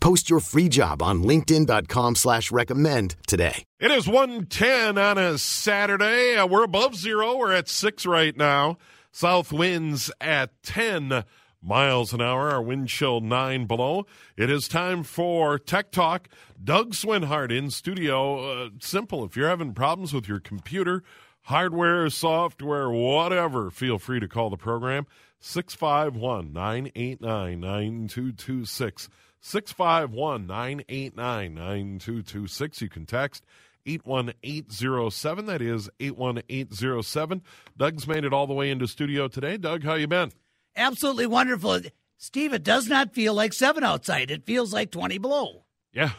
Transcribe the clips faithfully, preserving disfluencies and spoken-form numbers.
Post your free job on linkedin.com slash recommend today. It is one ten on a Saturday. Uh, we're above zero. We're at six right now. South winds at ten miles an hour. Our wind chill nine below. It is time for Tech Talk. Doug Swinhart in studio. Uh, simple. If you're having problems with your computer, hardware, software, whatever, feel free to call the program. six five one, nine eight nine, nine two two six. six five one, nine eight nine, nine two two six. You can text eight one eight zero seven. That is eight one eight zero seven. Doug's made it all the way into studio today. Doug, how you been? Absolutely wonderful. Steve, it does not feel like seven outside. It feels like twenty below. Yeah.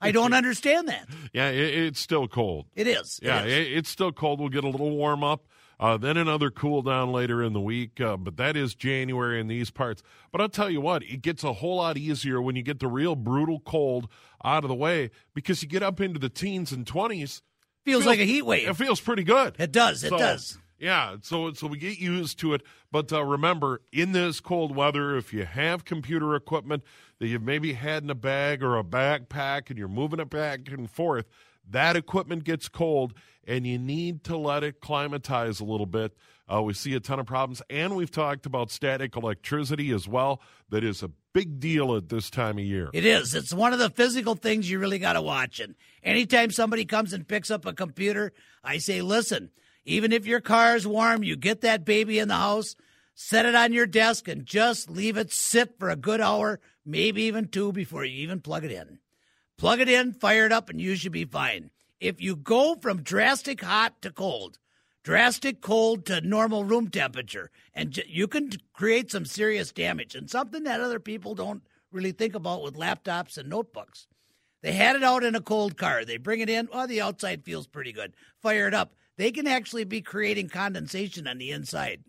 I don't understand that. Yeah, it, it's still cold. It is. Yeah, it is. It, it's still cold. We'll get a little warm up. Uh, then another cool down later in the week, uh, but that is January in these parts. But I'll tell you what, it gets a whole lot easier when you get the real brutal cold out of the way, because you get up into the teens and twenties. Feels, feels like a heat wave. It feels pretty good. It does. It so, does. Yeah, so so we get used to it. But uh, remember, in this cold weather, if you have computer equipment that you've maybe had in a bag or a backpack and you're moving it back and forth, that equipment gets cold, and you need to let it climatize a little bit. Uh, we see a ton of problems, and we've talked about static electricity as well. That is a big deal at this time of year. It is. It's one of the physical things you really got to watch. And anytime somebody comes and picks up a computer, I say, listen, even if your car is warm, you get that baby in the house, set it on your desk, and just leave it sit for a good hour, maybe even two, before you even plug it in. Plug it in, fire it up, and you should be fine. If you go from drastic hot to cold, drastic cold to normal room temperature, and j- you can create some serious damage, and something that other people don't really think about with laptops and notebooks. They had it out in a cold car. They bring it in. Oh, the outside feels pretty good. Fire it up. They can actually be creating condensation on the inside.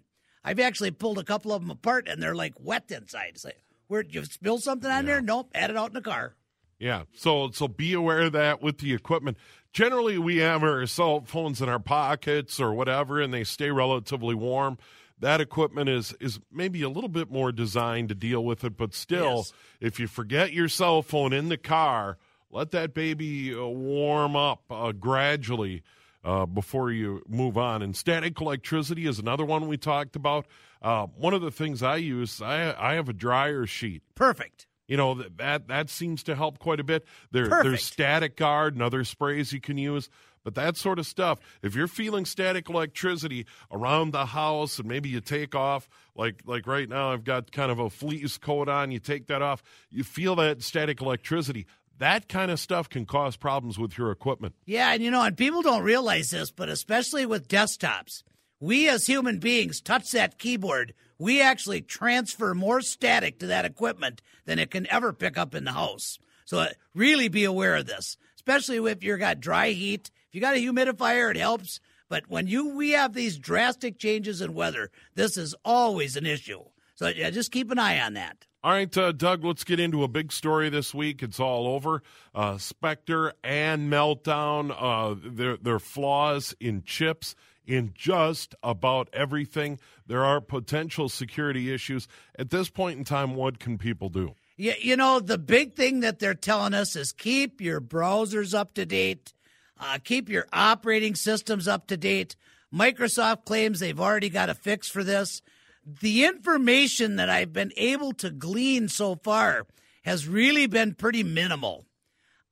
I've actually pulled a couple of them apart, and they're like wet inside. It's like, where, you spill something on yeah. there? Nope, add it out in the car. Yeah, so so be aware of that with the equipment. Generally, we have our cell phones in our pockets or whatever, and they stay relatively warm. That equipment is is maybe a little bit more designed to deal with it, but still, yes. If you forget your cell phone in the car, let that baby uh, warm up uh, gradually uh, before you move on. And static electricity is another one we talked about. Uh, one of the things I use, I I have a dryer sheet. Perfect. You know, that that seems to help quite a bit. There, there's static guard and other sprays you can use, but that sort of stuff. If you're feeling static electricity around the house and maybe you take off, like like right now I've got kind of a fleece coat on, you take that off, you feel that static electricity. That kind of stuff can cause problems with your equipment. Yeah, and you know, and people don't realize this, but especially with desktops, we as human beings touch that keyboard. We actually transfer more static to that equipment than it can ever pick up in the house. So really be aware of this, especially if you've got dry heat. If you got a humidifier, it helps. But when you we have these drastic changes in weather, this is always an issue. So yeah, just keep an eye on that. All right, uh, Doug, let's get into a big story this week. It's all over. Uh, Spectre and Meltdown, uh, their, their flaws in chips. In just about everything, there are potential security issues. At this point in time, what can people do? Yeah, you know, the big thing that they're telling us is keep your browsers up to date. Uh, keep your operating systems up to date. Microsoft claims they've already got a fix for this. The information that I've been able to glean so far has really been pretty minimal.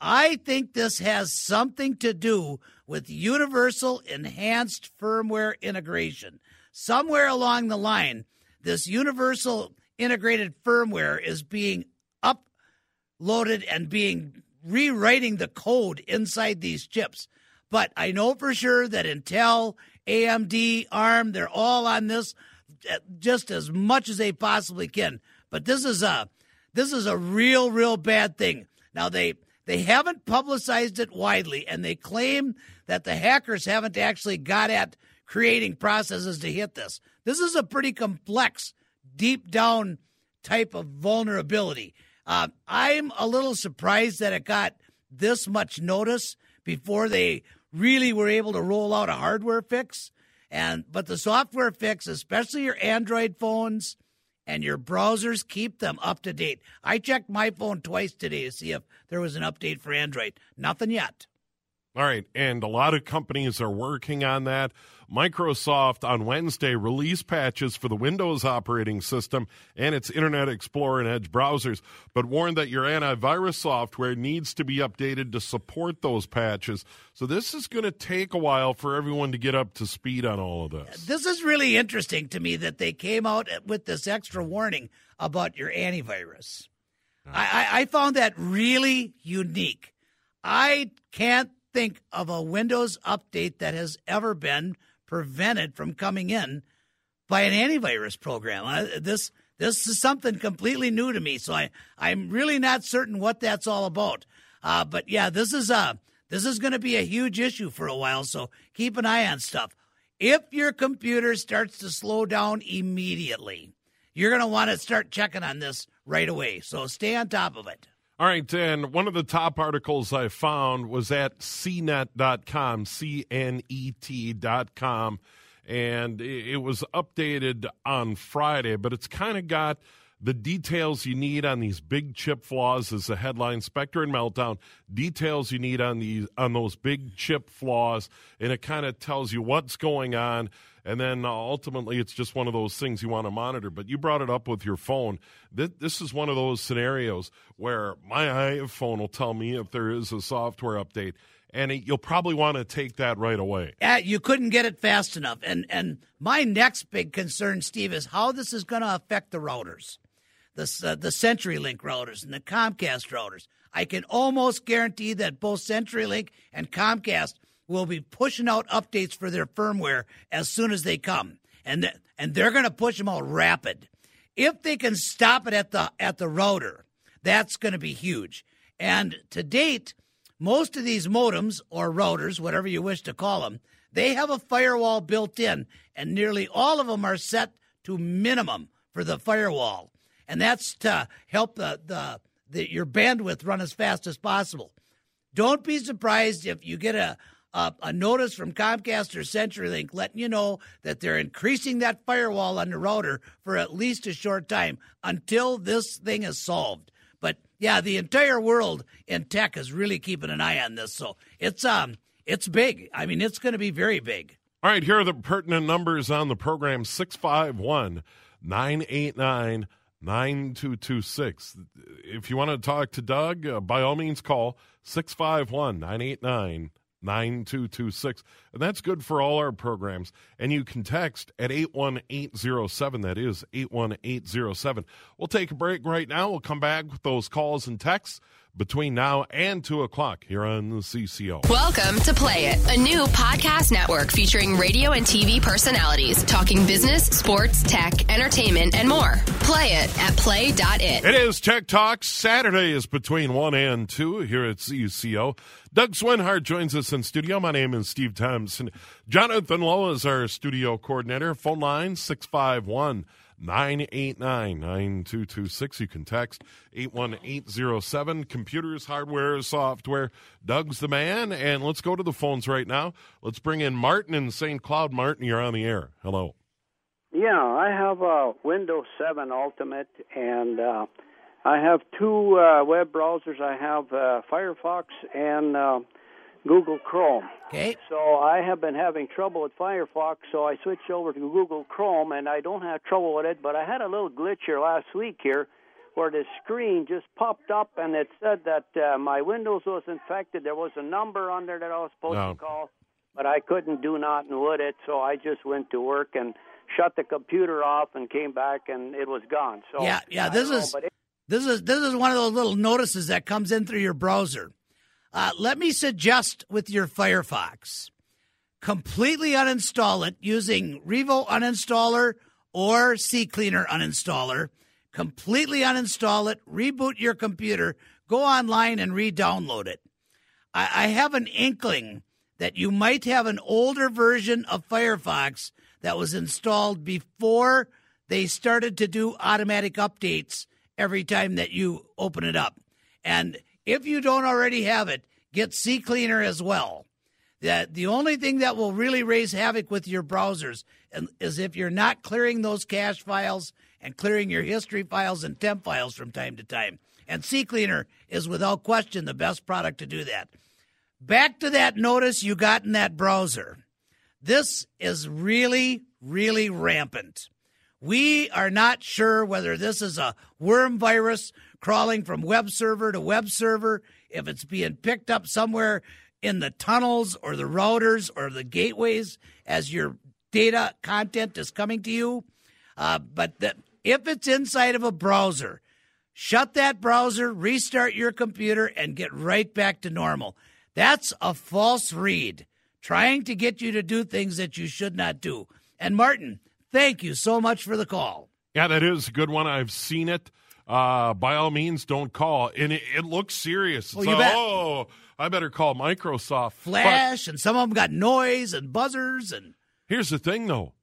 I think this has something to do with universal enhanced firmware integration. Somewhere along the line, this universal integrated firmware is being uploaded and being rewriting the code inside these chips. But I know for sure that Intel, A M D, ARM, they're all on this just as much as they possibly can. But this is a this is a real, real bad thing. Now, they... They haven't publicized it widely, and they claim that the hackers haven't actually got at creating processes to hit this. This is a pretty complex, deep-down type of vulnerability. Uh, I'm a little surprised that it got this much notice before they really were able to roll out a hardware fix. And but the software fix, especially your Android phones and your browsers, keep them up to date. I checked my phone twice today to see if there was an update for Android. Nothing yet. All right, and a lot of companies are working on that. Microsoft on Wednesday released patches for the Windows operating system and its Internet Explorer and Edge browsers, but warned that your antivirus software needs to be updated to support those patches. So this is going to take a while for everyone to get up to speed on all of this. This is really interesting to me that they came out with this extra warning about your antivirus. I, I, I found that really unique. I can't think of a Windows update that has ever been prevented from coming in by an antivirus program. I, this this is something completely new to me, so I, I'm really not certain what that's all about. Uh, but, yeah, this is a, this is going to be a huge issue for a while, so keep an eye on stuff. If your computer starts to slow down immediately, you're going to want to start checking on this right away, so stay on top of it. All right, and one of the top articles I found was at C net dot com, C N E T dot com, and it was updated on Friday, but it's kind of got the details you need on these big chip flaws as the headline, Spectre and Meltdown, details you need on these on those big chip flaws, and it kind of tells you what's going on. And then uh, ultimately, it's just one of those things you want to monitor. But you brought it up with your phone. Th- this is one of those scenarios where my iPhone will tell me if there is a software update, and it, you'll probably want to take that right away. Uh, you couldn't get it fast enough. And, and my next big concern, Steve, is how this is going to affect the routers, the, uh, the CenturyLink routers and the Comcast routers. I can almost guarantee that both CenturyLink and Comcast will be pushing out updates for their firmware as soon as they come, and th- and they're going to push them out rapid. If they can stop it at the at the router, that's going to be huge. And to date, most of these modems or routers, whatever you wish to call them, they have a firewall built in, and nearly all of them are set to minimum for the firewall, and that's to help the the, the your bandwidth run as fast as possible. Don't be surprised if you get a Uh, a notice from Comcast or CenturyLink letting you know that they're increasing that firewall on the router for at least a short time until this thing is solved. But, yeah, the entire world in tech is really keeping an eye on this. So it's um it's big. I mean, it's going to be very big. All right, here are the pertinent numbers on the program, six five one, nine eight nine, nine two two six. If you want to talk to Doug, uh, by all means call six five one, nine eight nine, nine two two six. nine two two six, and that's good for all our programs. And you can text at eight one eight zero seven. That is eight one eight zero seven. We'll take a break right now. We'll come back with those calls and texts between now and two o'clock here on the C C O. Welcome to Play It, a new podcast network featuring radio and T V personalities talking business, sports, tech, entertainment, and more. Play it at play dot it. It is Tech Talk Saturdays between one and two here at C C O. Doug Swinhart joins us in studio. My name is Steve Thompson. Jonathan Lowe is our studio coordinator. Phone line six five one, nine eight nine, nine two two six. You can text eight one eight zero seven. Computers, hardware, software. Doug's the man. And let's go to the phones right now. Let's bring in Martin in Saint Cloud. Martin, you're on the air. Hello. Yeah, I have a Windows seven Ultimate, and uh, I have two uh, web browsers. I have uh, Firefox and uh, Google Chrome. Okay. So I have been having trouble with Firefox, so I switched over to Google Chrome, and I don't have trouble with it, but I had a little glitch here last week here where the screen just popped up, and it said that uh, my Windows was infected. There was a number on there that I was supposed no. to call, but I couldn't do nothing with it, so I just went to work and shut the computer off and came back, and it was gone. So yeah, yeah, this is, know, it- this is this is one of those little notices that comes in through your browser. Uh, let me suggest with your Firefox, completely uninstall it using Revo Uninstaller or CCleaner Uninstaller. Completely uninstall it, reboot your computer, go online and re-download it. I, I have an inkling that you might have an older version of Firefox that was installed before they started to do automatic updates every time that you open it up. And if you don't already have it, get CCleaner as well. That the only thing that will really raise havoc with your browsers is if you're not clearing those cache files and clearing your history files and temp files from time to time. And CCleaner is without question the best product to do that. Back to that notice you got in that browser. This is really, really rampant. We are not sure whether this is a worm virus crawling from web server to web server, if it's being picked up somewhere in the tunnels or the routers or the gateways as your data content is coming to you. Uh, but the, if it's inside of a browser, shut that browser, restart your computer, and get right back to normal. That's a false read, trying to get you to do things that you should not do. And, Martin, thank you so much for the call. Yeah, that is a good one. I've seen it. Uh, by all means, don't call. And it, it looks serious. It's oh, you like, bet. oh, I better call Microsoft. Flash, but, and some of them got noise and buzzers. And here's the thing, though.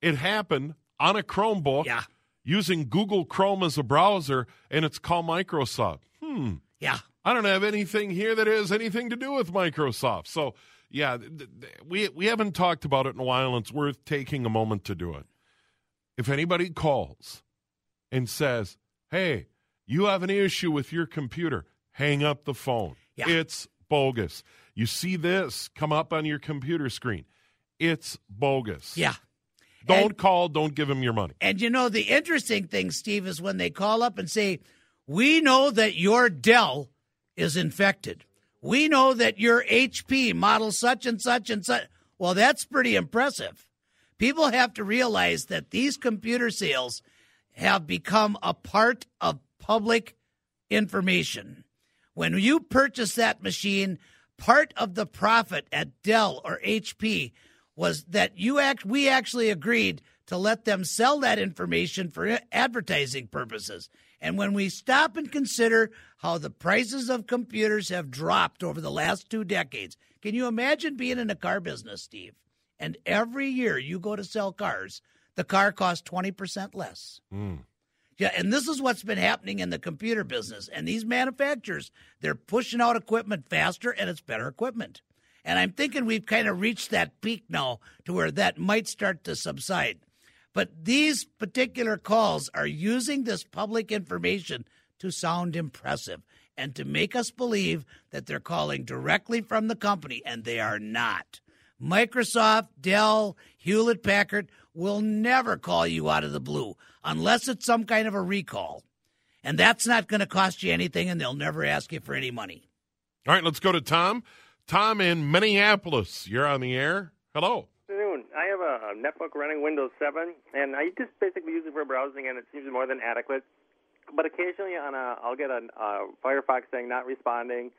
It happened on a Chromebook yeah. using Google Chrome as a browser, and it's called Microsoft. Hmm. Yeah. I don't have anything here that has anything to do with Microsoft. So, yeah, th- th- we we haven't talked about it in a while, and it's worth taking a moment to do it. If anybody calls and says, hey, you have an issue with your computer, hang up the phone. Yeah. It's bogus. You see this come up on your computer screen. It's bogus. Yeah. Don't and, call. Don't give them your money. And, you know, the interesting thing, Steve, is when they call up and say, we know that your Dell is infected. We know that your H P model such and such and such. Well, that's pretty impressive. People have to realize that these computer sales have become a part of public information. When you purchase that machine, part of the profit at Dell or H P was that you act, we actually agreed to let them sell that information for advertising purposes. And when we stop and consider how the prices of computers have dropped over the last two decades, can you imagine being in a car business, Steve? And every year you go to sell cars, the car costs twenty percent less. Mm. Yeah, and this is what's been happening in the computer business. And these manufacturers, they're pushing out equipment faster, and it's better equipment. And I'm thinking we've kind of reached that peak now to where that might start to subside. But these particular calls are using this public information to sound impressive and to make us believe that they're calling directly from the company, and they are not. Microsoft, Dell, Hewlett-Packard will never call you out of the blue unless it's some kind of a recall. And that's not going to cost you anything, and they'll never ask you for any money. All right, let's go to Tom. Tom in Minneapolis, you're on the air. Hello. Good afternoon. I have a netbook running Windows seven, and I just basically use it for browsing, and it seems more than adequate. But occasionally on a, I'll get a, a Firefox saying not responding.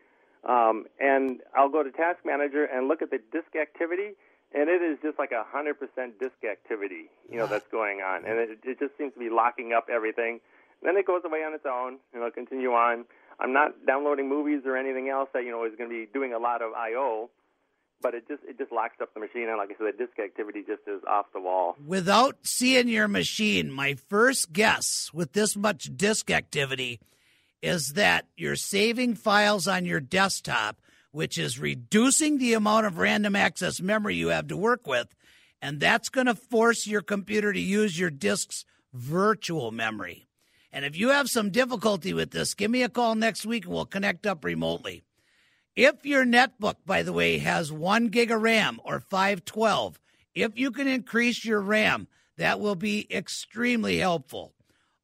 Um, and I'll go to Task Manager and look at the disk activity, and it is just like a one hundred percent disk activity, you know, that's going on. And it, it just seems to be locking up everything. And then it goes away on its own, and it'll continue on. I'm not downloading movies or anything else that, you know, is going to be doing a lot of I O, but it just it just locks up the machine. And like I said, the disk activity just is off the wall. Without seeing your machine, my first guess with this much disk activity is that you're saving files on your desktop, which is reducing the amount of random access memory you have to work with, and that's going to force your computer to use your disk's virtual memory. And if you have some difficulty with this, give me a call next week, and we'll connect up remotely. If your netbook, by the way, has one gig of RAM or five twelve, if you can increase your RAM, that will be extremely helpful.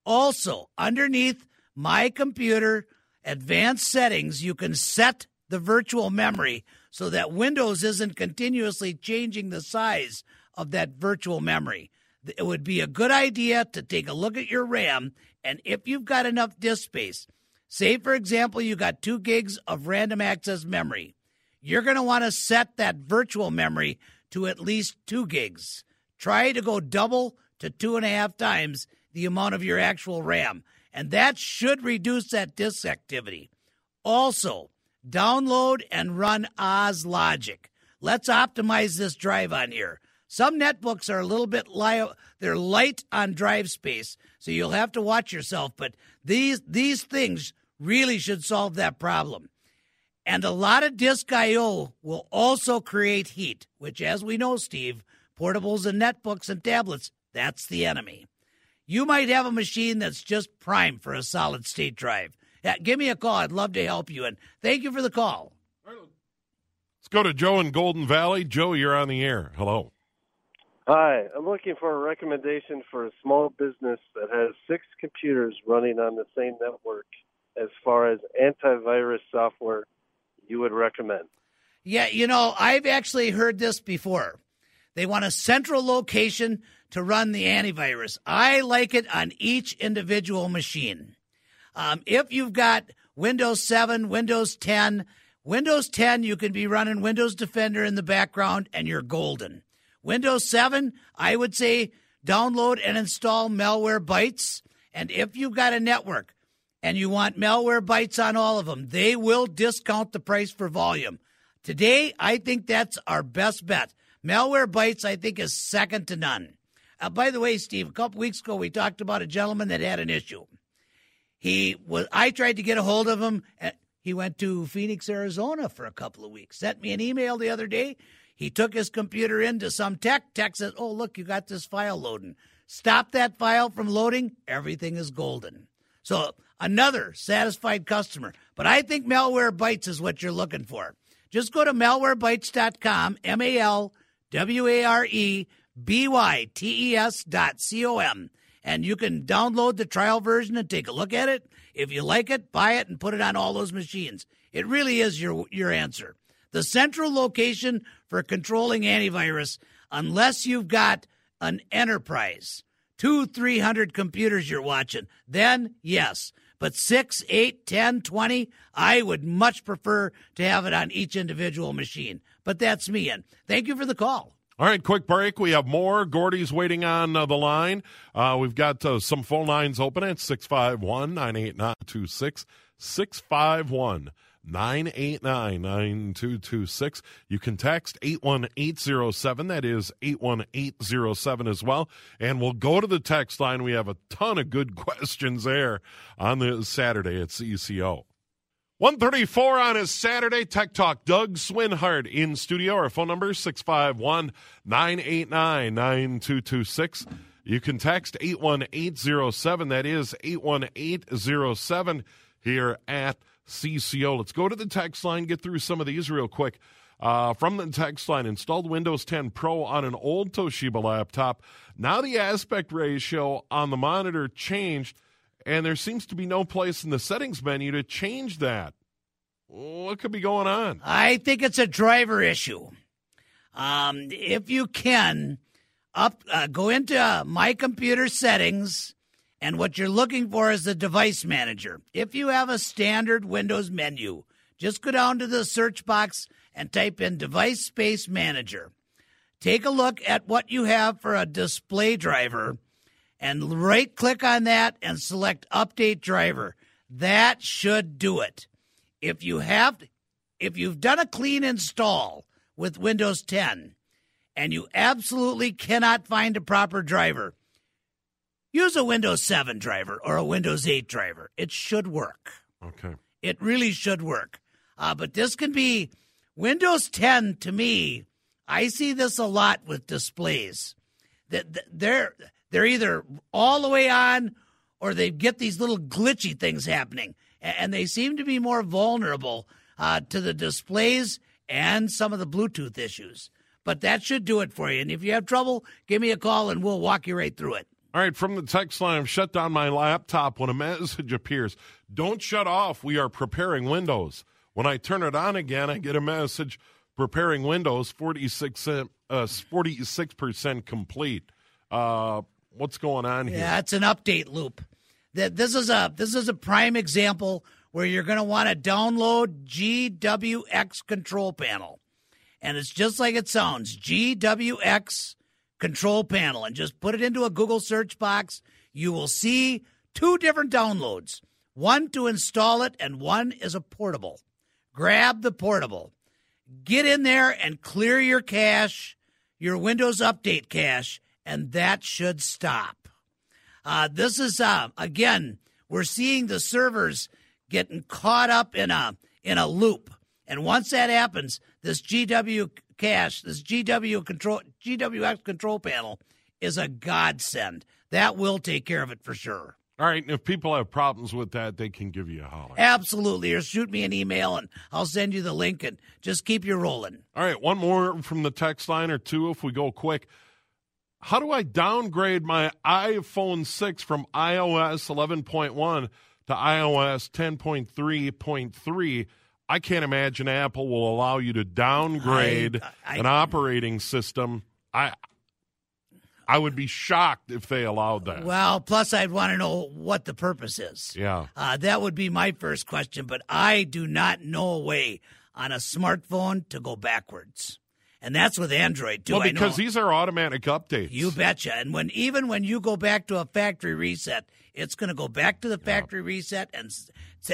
Also, underneath My Computer Advanced Settings, you can set the virtual memory so that Windows isn't continuously changing the size of that virtual memory. It would be a good idea to take a look at your RAM, and if you've got enough disk space, say, for example, you got two gigs of random access memory, you're going to want to set that virtual memory to at least two gigs. Try to go double to two and a half times the amount of your actual RAM. And that should reduce that disk activity. Also, download and run OzLogic. Let's optimize this drive on here. Some netbooks are a little bit li- they're light on drive space, so you'll have to watch yourself. But these these things really should solve that problem. And a lot of disk I O will also create heat, which, as we know, Steve, portables and netbooks and tablets, that's the enemy. You might have a machine that's just primed for a solid-state drive. Yeah, give me a call. I'd love to help you, and thank you for the call. Let's go to Joe in Golden Valley. Joe, you're on the air. Hello. Hi. I'm looking for a recommendation for a small business that has six computers running on the same network as far as antivirus software you would recommend. Yeah, you know, I've actually heard this before. They want a central location to run the antivirus. I like it on each individual machine. Um, if you've got Windows seven, Windows ten, Windows ten, you can be running Windows Defender in the background and you're golden. Windows seven, I would say download and install Malwarebytes. And if you've got a network and you want Malwarebytes on all of them, they will discount the price for volume. Today, I think that's our best bet. Malwarebytes, I think, is second to none. Uh, by the way, Steve, a couple weeks ago, we talked about a gentleman that had an issue. He was. I tried to get a hold of him. At, he went to Phoenix, Arizona for a couple of weeks. Sent me an email the other day. He took his computer into some tech. Tech says, oh, look, you got this file loading. Stop that file from loading. Everything is golden. So another satisfied customer. But I think Malwarebytes is what you're looking for. Just go to malwarebytes dot com, M-A-L-W-A-R-E-B-Y-T-E-S dot C-O-M. And you can download the trial version and take a look at it. If you like it, buy it and put it on all those machines. It really is your your answer. The central location for controlling antivirus, unless you've got an enterprise, two, three hundred computers you're watching, then yes. But six, eight, ten, twenty, I would much prefer to have it on each individual machine. But that's me, and thank you for the call. All right, quick break. We have more. Gordy's waiting on uh, the line. Uh, we've got uh, some phone lines open at six five one, nine eight nine, two six, six five one, nine eight nine, nine two two six. You can text eight one eight zero seven. That is eight one eight zero seven as well. And we'll go to the text line. We have a ton of good questions there on the Saturday at C C O. one thirty-four on a Saturday, Tech Talk. Doug Swinhart in studio. Our phone number is six five one, nine eight nine, nine two two six. You can text eight one eight zero seven. That is eight one eight zero seven here at C C O. Let's go to the text line, get through some of these real quick. Uh, from the text line, installed Windows ten Pro on an old Toshiba laptop. Now the aspect ratio on the monitor changed, and there seems to be no place in the settings menu to change that. What could be going on? I think it's a driver issue. Um, if you can, up uh, go into uh, My Computer Settings, and what you're looking for is the Device Manager. If you have a standard Windows menu, just go down to the search box and type in Device Space Manager. Take a look at what you have for a display driver, and right-click on that and select Update Driver. That should do it. If you have, if you've done a clean install with Windows ten and you absolutely cannot find a proper driver, use a Windows seven driver or a Windows eight driver. It should work. Okay. It really should work. Uh, but this can be Windows ten, to me, I see this a lot with displays. That they're... They're either all the way on or they get these little glitchy things happening, and they seem to be more vulnerable uh, to the displays and some of the Bluetooth issues. But that should do it for you. And if you have trouble, give me a call, and we'll walk you right through it. All right, from the text line, I've shut down my laptop when a message appears. Don't shut off. We are preparing Windows. When I turn it on again, I get a message, preparing Windows, forty-six percent complete. Uh What's going on here? Yeah, it's an update loop. This is a this is a prime example where you're going to want to download G W X Control Panel. And it's just like it sounds, G W X Control Panel. And just put it into a Google search box. You will see two different downloads. One to install it, and one is a portable. Grab the portable. Get in there and clear your cache, your Windows Update cache, and that should stop. Uh, this is, uh, again, we're seeing the servers getting caught up in a in a loop. And once that happens, this G W cache, this G W control, G W X Control Panel is a godsend. That will take care of it for sure. All right, and if people have problems with that, they can give you a holler. Absolutely, or shoot me an email, and I'll send you the link, and just keep you rolling. All right, one more from the text line or two if we go quick. How do I downgrade my iPhone six from iOS eleven point one to iOS ten point three point three? I can't imagine Apple will allow you to downgrade I, I, an operating system. I I would be shocked if they allowed that. Well, plus I'd want to know what the purpose is. Yeah. Uh, that would be my first question, but I do not know a way on a smartphone to go backwards. And that's with Android, too. Well, because I know. These are automatic updates. You betcha. And when even when you go back to a factory reset, it's going to go back to the factory yeah. reset and,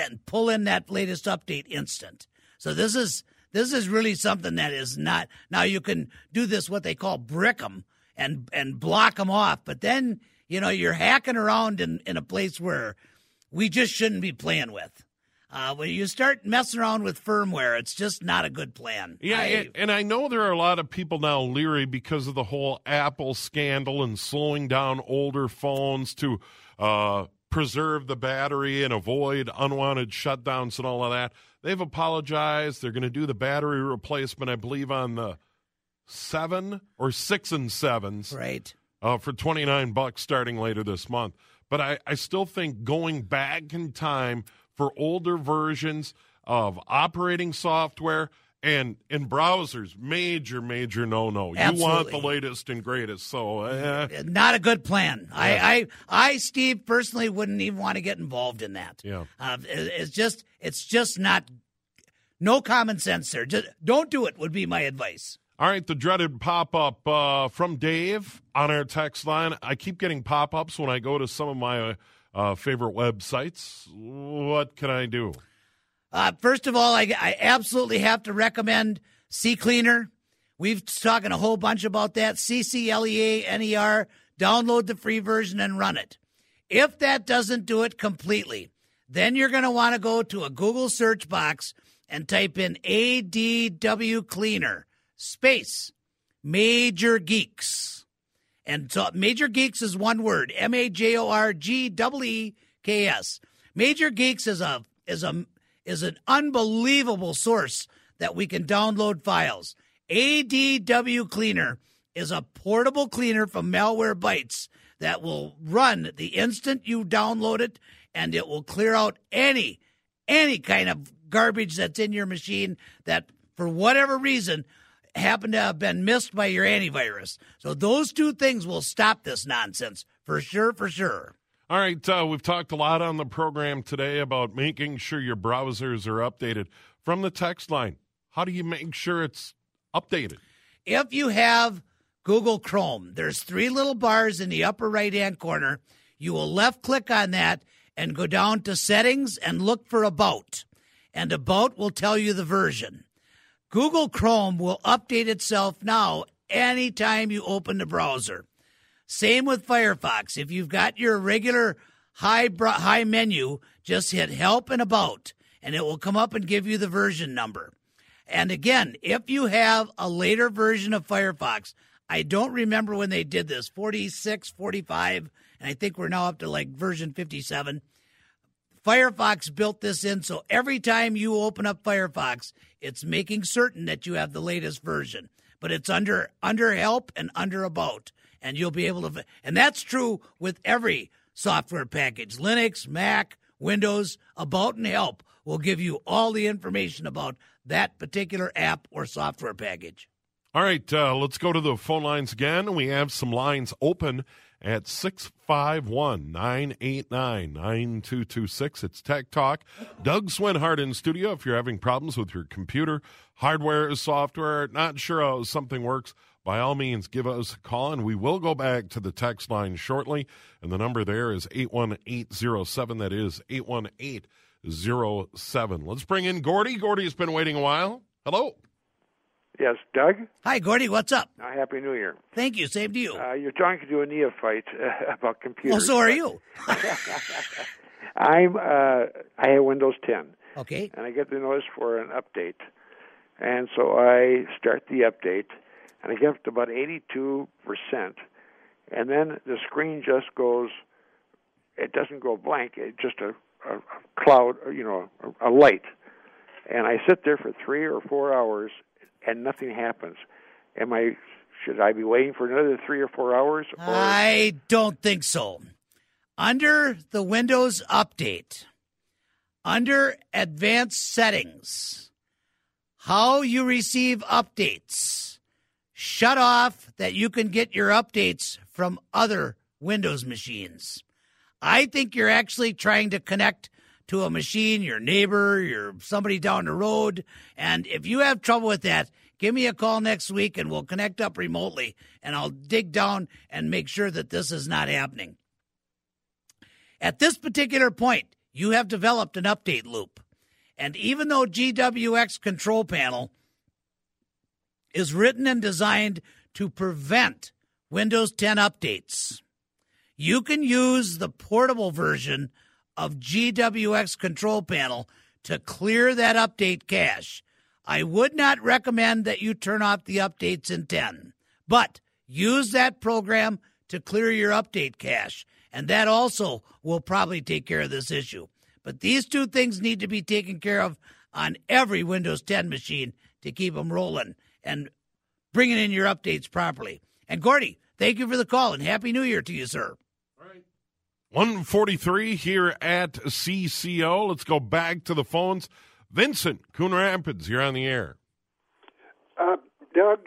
and pull in that latest update instant. So this is this is really something that is not – now you can do this, what they call brick them and, and block them off. But then, you know, you're hacking around in, in a place where we just shouldn't be playing with. Uh, when you start messing around with firmware, it's just not a good plan. Yeah, I, it, and I know there are a lot of people now leery because of the whole Apple scandal and slowing down older phones to uh, preserve the battery and avoid unwanted shutdowns and all of that. They've apologized. They're going to do the battery replacement, I believe, on the seven or six and sevens right? Uh, for twenty-nine bucks starting later this month. But I, I still think going back in time for older versions of operating software and in browsers, major, major no-no. Absolutely. You want the latest and greatest, so... Uh, Not a good plan. Yeah. I, I, I, Steve, personally wouldn't even want to get involved in that. Yeah. Uh, it, it's just it's just not... No common sense there. Just, don't do it would be my advice. All right, the dreaded pop-up uh, from Dave on our text line. I keep getting pop-ups when I go to some of my... Uh, Uh, favorite websites. What can I do? Uh, first of all, I, I absolutely have to recommend CCleaner. We've talking a whole bunch about that. C C L E A N E R. Download the free version and run it. If that doesn't do it completely, then you're going to want to go to a Google search box and type in A D W Cleaner space Major Geeks. And so Major Geeks is one word, M A J O R G E E K S. Major Geeks is a is a is an unbelievable source that we can download files. A D W Cleaner is a portable cleaner from Malwarebytes that will run the instant you download it, and it will clear out any any kind of garbage that's in your machine that, for whatever reason, happen to have been missed by your antivirus. So those two things will stop this nonsense for sure, for sure. All right, uh, we've talked a lot on the program today about making sure your browsers are updated. From the text line, how do you make sure it's updated? If you have Google Chrome, there's three little bars in the upper right-hand corner. You will left-click on that and go down to Settings and look for About. And About will tell you the version. Google Chrome will update itself now anytime you open the browser. Same with Firefox. If you've got your regular high br- high menu, just hit Help and About, and it will come up and give you the version number. And again, if you have a later version of Firefox, I don't remember when they did this, forty-six, forty-five, and I think we're now up to like version fifty-seven. Firefox built this in, so every time you open up Firefox, it's making certain that you have the latest version. But it's under under Help and under About, and you'll be able to... And that's true with every software package, Linux, Mac, Windows. About and Help will give you all the information about that particular app or software package. All right, uh, let's go to the phone lines again. We have some lines open at six five one, nine eight nine, nine two two six. It's Tech Talk. Doug Swinhart in studio. If you're having problems with your computer, hardware, software, not sure how something works, by all means, give us a call, and we will go back to the text line shortly. And the number there is eight one eight zero seven. That is eight one eight zero seven. Let's bring in Gordy. Gordy's been waiting a while. Hello. Yes, Doug? Hi, Gordy. What's up? Uh, Happy New Year. Thank you. Same to you. Uh, you're talking to a neophyte uh, about computers. Well, so are you. I'm, uh, I have Windows ten. Okay. And I get the notice for an update. And so I start the update, and I get up to about eighty-two percent. And then the screen just goes, it doesn't go blank. It's just a, a cloud, you know, a, a light. And I sit there for three or four hours, and nothing happens. Am I? Should I be waiting for another three or four hours? Or? I don't think so. Under the Windows update, under advanced settings, how you receive updates, shut off that you can get your updates from other Windows machines. I think you're actually trying to connect to a machine, your neighbor, your somebody down the road. And if you have trouble with that, give me a call next week and we'll connect up remotely, and I'll dig down and make sure that this is not happening. At this particular point, you have developed an update loop. And even though G W X Control Panel is written and designed to prevent Windows ten updates, you can use the portable version of G W X Control Panel to clear that update cache. I would not recommend that you turn off the updates in ten, but use that program to clear your update cache, and that also will probably take care of this issue. But these two things need to be taken care of on every Windows ten machine to keep them rolling and bringing in your updates properly. And Gordy, thank you for the call, and Happy New Year to you, sir. one forty-three here at C C O. Let's go back to the phones. Vincent, Coon Rapids, you're on the air. Uh, Doug,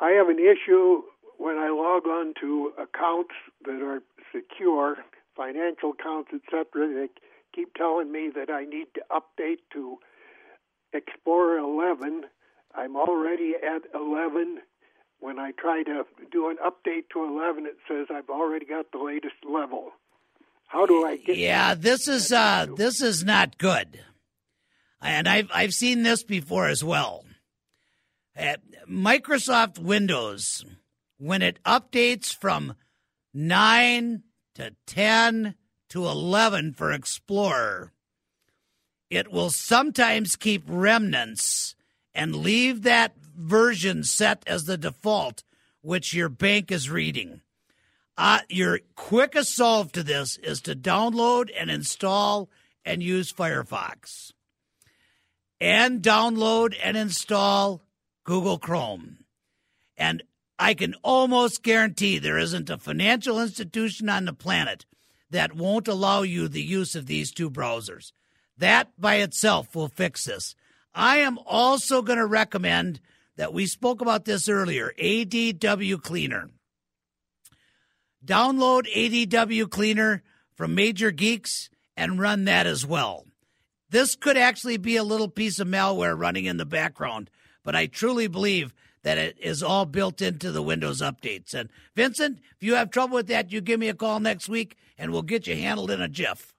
I have an issue when I log on to accounts that are secure, financial accounts, et cetera. They keep telling me that I need to update to Explorer eleven. I'm already at eleven. When I try to do an update to eleven, it says I've already got the latest level. How do I get? Yeah, this is uh, this is not good, and I've I've seen this before as well. At Microsoft Windows, when it updates from nine to ten to eleven for Explorer, it will sometimes keep remnants and leave that version set as the default, which your bank is reading. Uh, your quickest solve to this is to download and install and use Firefox, and download and install Google Chrome. And I can almost guarantee there isn't a financial institution on the planet that won't allow you the use of these two browsers. That by itself will fix this. I am also going to recommend that we spoke about this earlier, A D W Cleaner. Download A D W Cleaner from Major Geeks and run that as well. This could actually be a little piece of malware running in the background, but I truly believe that it is all built into the Windows updates. And Vincent, if you have trouble with that, you give me a call next week and we'll get you handled in a jiff.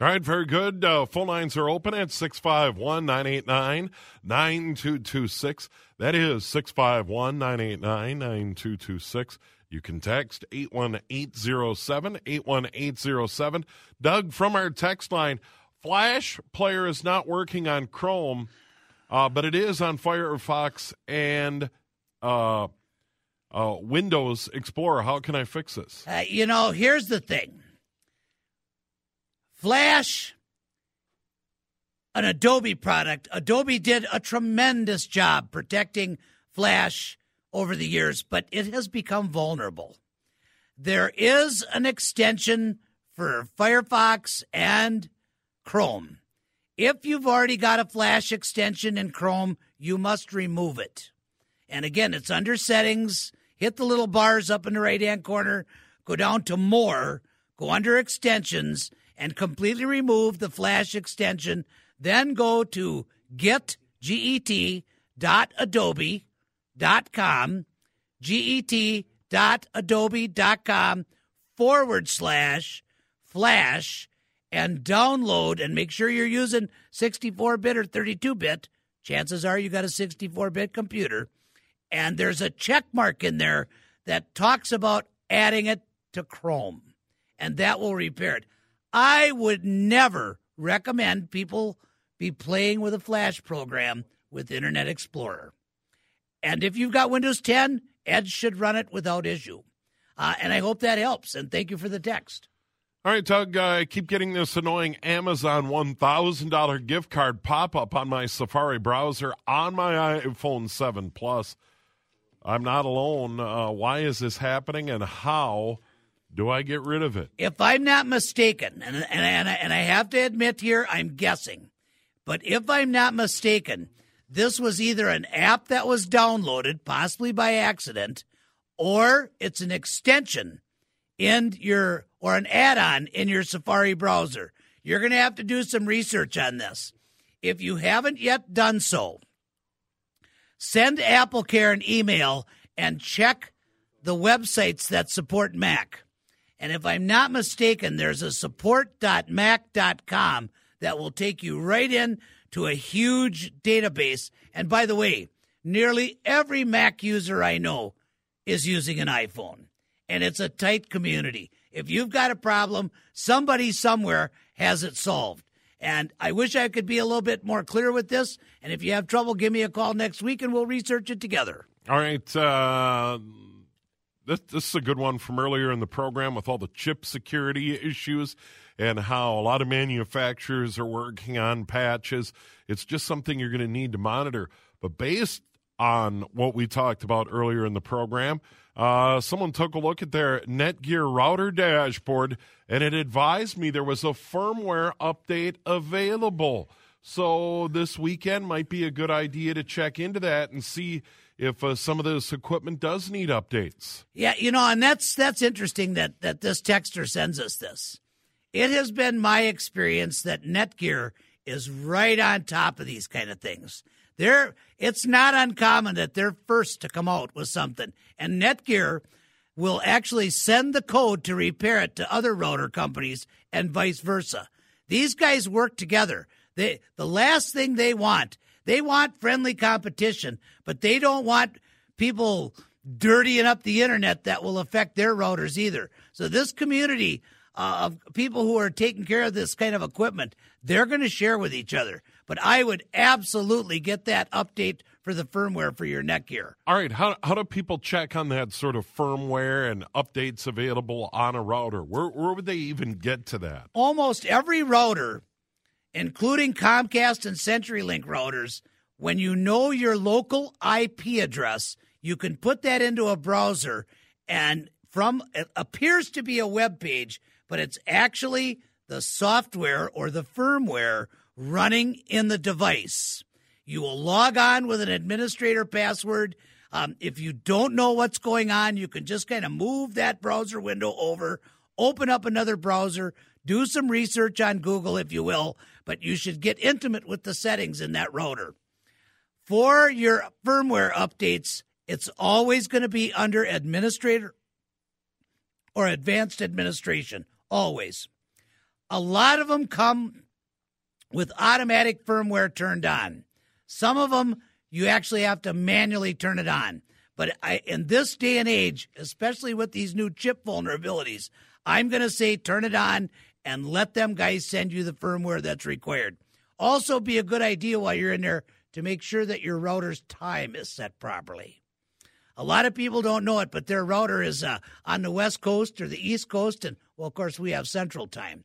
All right, very good. Uh, phone lines are open at six five one, nine eight nine, nine two two six. That is six five one, nine eight nine, nine two two six. You can text eight one eight zero seven, eight one eight zero seven. Doug, from our text line, Flash Player is not working on Chrome, uh, but it is on Firefox and uh, uh, Windows Explorer. How can I fix this? Uh, you know, here's the thing. Flash, an Adobe product. Adobe did a tremendous job protecting Flash over the years, but it has become vulnerable. There is an extension for Firefox and Chrome. If you've already got a Flash extension in Chrome, you must remove it. And again, it's under Settings. Hit the little bars up in the right-hand corner. Go down to More. Go under Extensions, and completely remove the Flash extension. Then go to get, G E T, dot Adobe, dot com, G E T dot Adobe dot com forward slash flash and download, and make sure you're using sixty-four bit or thirty-two bit. Chances are you got a sixty-four bit computer. And there's a check mark in there that talks about adding it to Chrome, and that will repair it. I would never recommend people be playing with a Flash program with Internet Explorer. And if you've got Windows ten, Edge should run it without issue. Uh, and I hope that helps, and thank you for the text. All right, Doug, uh, I keep getting this annoying Amazon one thousand dollars gift card pop-up on my Safari browser on my iPhone seven Plus. I'm not alone. Uh, why is this happening, and how do I get rid of it? If I'm not mistaken, and, and, and, I, and I have to admit here, I'm guessing, but if I'm not mistaken, this was either an app that was downloaded, possibly by accident, or it's an extension in your or an add-on in your Safari browser. You're going to have to do some research on this. If you haven't yet done so, send AppleCare an email and check the websites that support Mac. And if I'm not mistaken, there's a support dot mac dot com that will take you right in to a huge database. And by the way, nearly every Mac user I know is using an iPhone, and it's a tight community. If you've got a problem, somebody somewhere has it solved. And I wish I could be a little bit more clear with this. And if you have trouble, give me a call next week, and we'll research it together. All right. Uh, this, this is a good one from earlier in the program with all the chip security issues and how a lot of manufacturers are working on patches. It's just something you're going to need to monitor. But based on what we talked about earlier in the program, Uh, someone took a look at their Netgear router dashboard, and it advised me there was a firmware update available. So this weekend might be a good idea to check into that and see if uh, some of this equipment does need updates. Yeah, you know, and that's that's interesting that, that this texter sends us this. It has been my experience that Netgear is right on top of these kind of things. They're, it's not uncommon that they're first to come out with something. And Netgear will actually send the code to repair it to other router companies and vice versa. These guys work together. They, the last thing they want, they want friendly competition, but they don't want people dirtying up the internet that will affect their routers either. So this community uh, of people who are taking care of this kind of equipment, they're going to share with each other. But I would absolutely get that update for the firmware for your Netgear. All right. How how do people check on that sort of firmware and updates available on a router? Where where would they even get to that? Almost every router, including Comcast and CenturyLink routers, when you know your local I P address, you can put that into a browser, and from it appears to be a web page, but it's actually the software or the firmware running in the device. You will log on with an administrator password. Um, if you don't know what's going on, you can just kind of move that browser window over, open up another browser, do some research on Google, if you will, but you should get intimate with the settings in that router. For your firmware updates, it's always going to be under administrator or advanced administration, always. A lot of them come with automatic firmware turned on. Some of them, you actually have to manually turn it on. But I, in this day and age, especially with these new chip vulnerabilities, I'm going to say turn it on and let them guys send you the firmware that's required. Also be a good idea while you're in there to make sure that your router's time is set properly. A lot of people don't know it, but their router is uh, on the West Coast or the East Coast, and, well, of course, we have Central Time.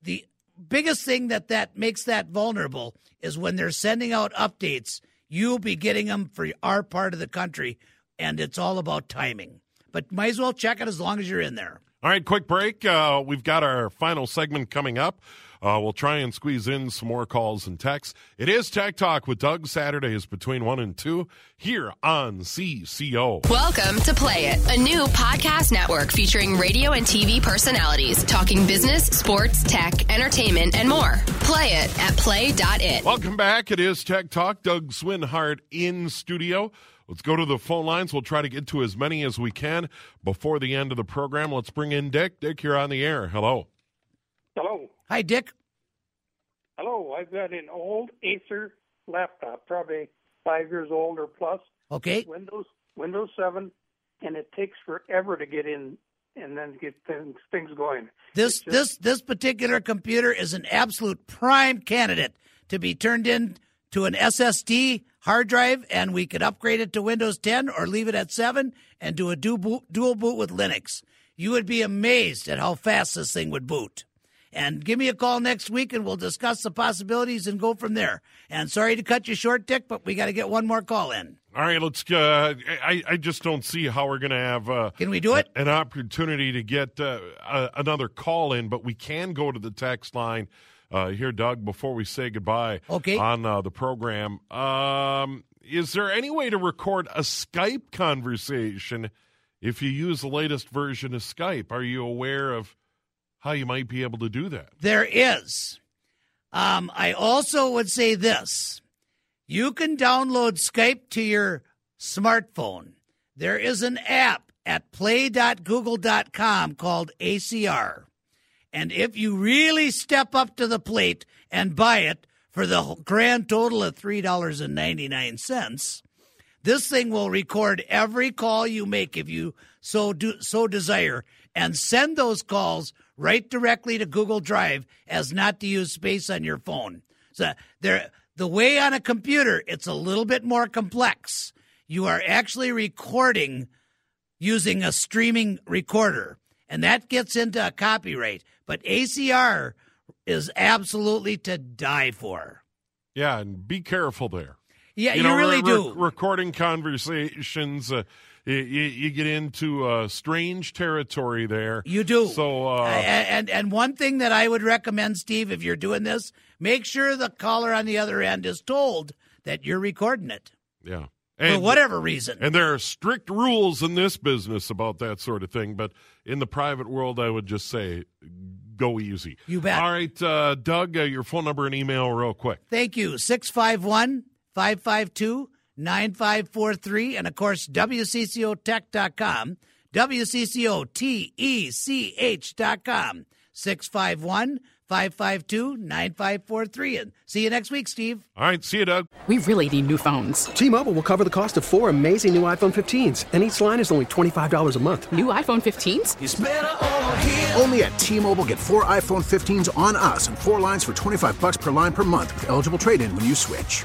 The biggest thing that that makes that vulnerable is when they're sending out updates, you'll be getting them for our part of the country, and it's all about timing. But might as well check it as long as you're in there. All right, quick break. Uh, we've got our final segment coming up. Uh, we'll try and squeeze in some more calls and texts. It is Tech Talk with Doug, Saturdays between one and two here on C C O. Welcome to Play It, a new podcast network featuring radio and T V personalities talking business, sports, tech, entertainment, and more. Play it at play dot it. Welcome back. It is Tech Talk. Doug Swinhart in studio. Let's go to the phone lines. We'll try to get to as many as we can before the end of the program. Let's bring in Dick. Dick, you're on the air. Hello. Hello. Hi, Dick. Hello. I've got an old Acer laptop, probably five years old or plus. Okay. Windows Windows seven, and it takes forever to get in and then get things, things going. This, just, this, this particular computer is an absolute prime candidate to be turned in to an S S D hard drive, and we could upgrade it to Windows ten or leave it at seven and do a dual boot, dual boot with Linux. You would be amazed at how fast this thing would boot. And give me a call next week, and we'll discuss the possibilities and go from there. And sorry to cut you short, Dick, but we got to get one more call in. All right, let's. Uh, I I just don't see how we're going to have. Uh, can we do it? An opportunity to get uh, a, another call in, but we can go to the text line uh, here, Doug. Before we say goodbye, okay. on uh, the program, um, is there any way to record a Skype conversation if you use the latest version of Skype? Are you aware of how you might be able to do that? There is. Um, I also would say this. You can download Skype to your smartphone. There is an app at play dot google dot com called A C R. And if you really step up to the plate and buy it for the grand total of three dollars and ninety-nine cents, this thing will record every call you make if you so do, so desire, and send those calls right directly to Google Drive as not to use space on your phone. So there, the way on a computer, it's a little bit more complex. You are actually recording using a streaming recorder, and that gets into a copyright. But A C R is absolutely to die for. Yeah, and be careful there. Yeah, you, you know, really re- do. Re- recording conversations, uh, You, you get into uh, strange territory there. You do. So, uh, and, and and one thing that I would recommend, Steve, if you're doing this, make sure the caller on the other end is told that you're recording it. Yeah. And, for whatever reason. And there are strict rules in this business about that sort of thing. But in the private world, I would just say go easy. You bet. All right, uh, Doug, uh, your phone number and email real quick. Thank you. six five one, five five two, nine five four three, and of course, W C C O Tech dot com, W C C O T E C H dot com, six five one, five five two, nine five four three. And see you next week, Steve. All right, see you, Doug. We really need new phones. T-Mobile will cover the cost of four amazing new iPhone fifteens, and each line is only twenty-five dollars a month. New iPhone fifteens? It's better over here. Only at T-Mobile, get four iPhone fifteens on us and four lines for twenty-five dollars per line per month with eligible trade-in when you switch.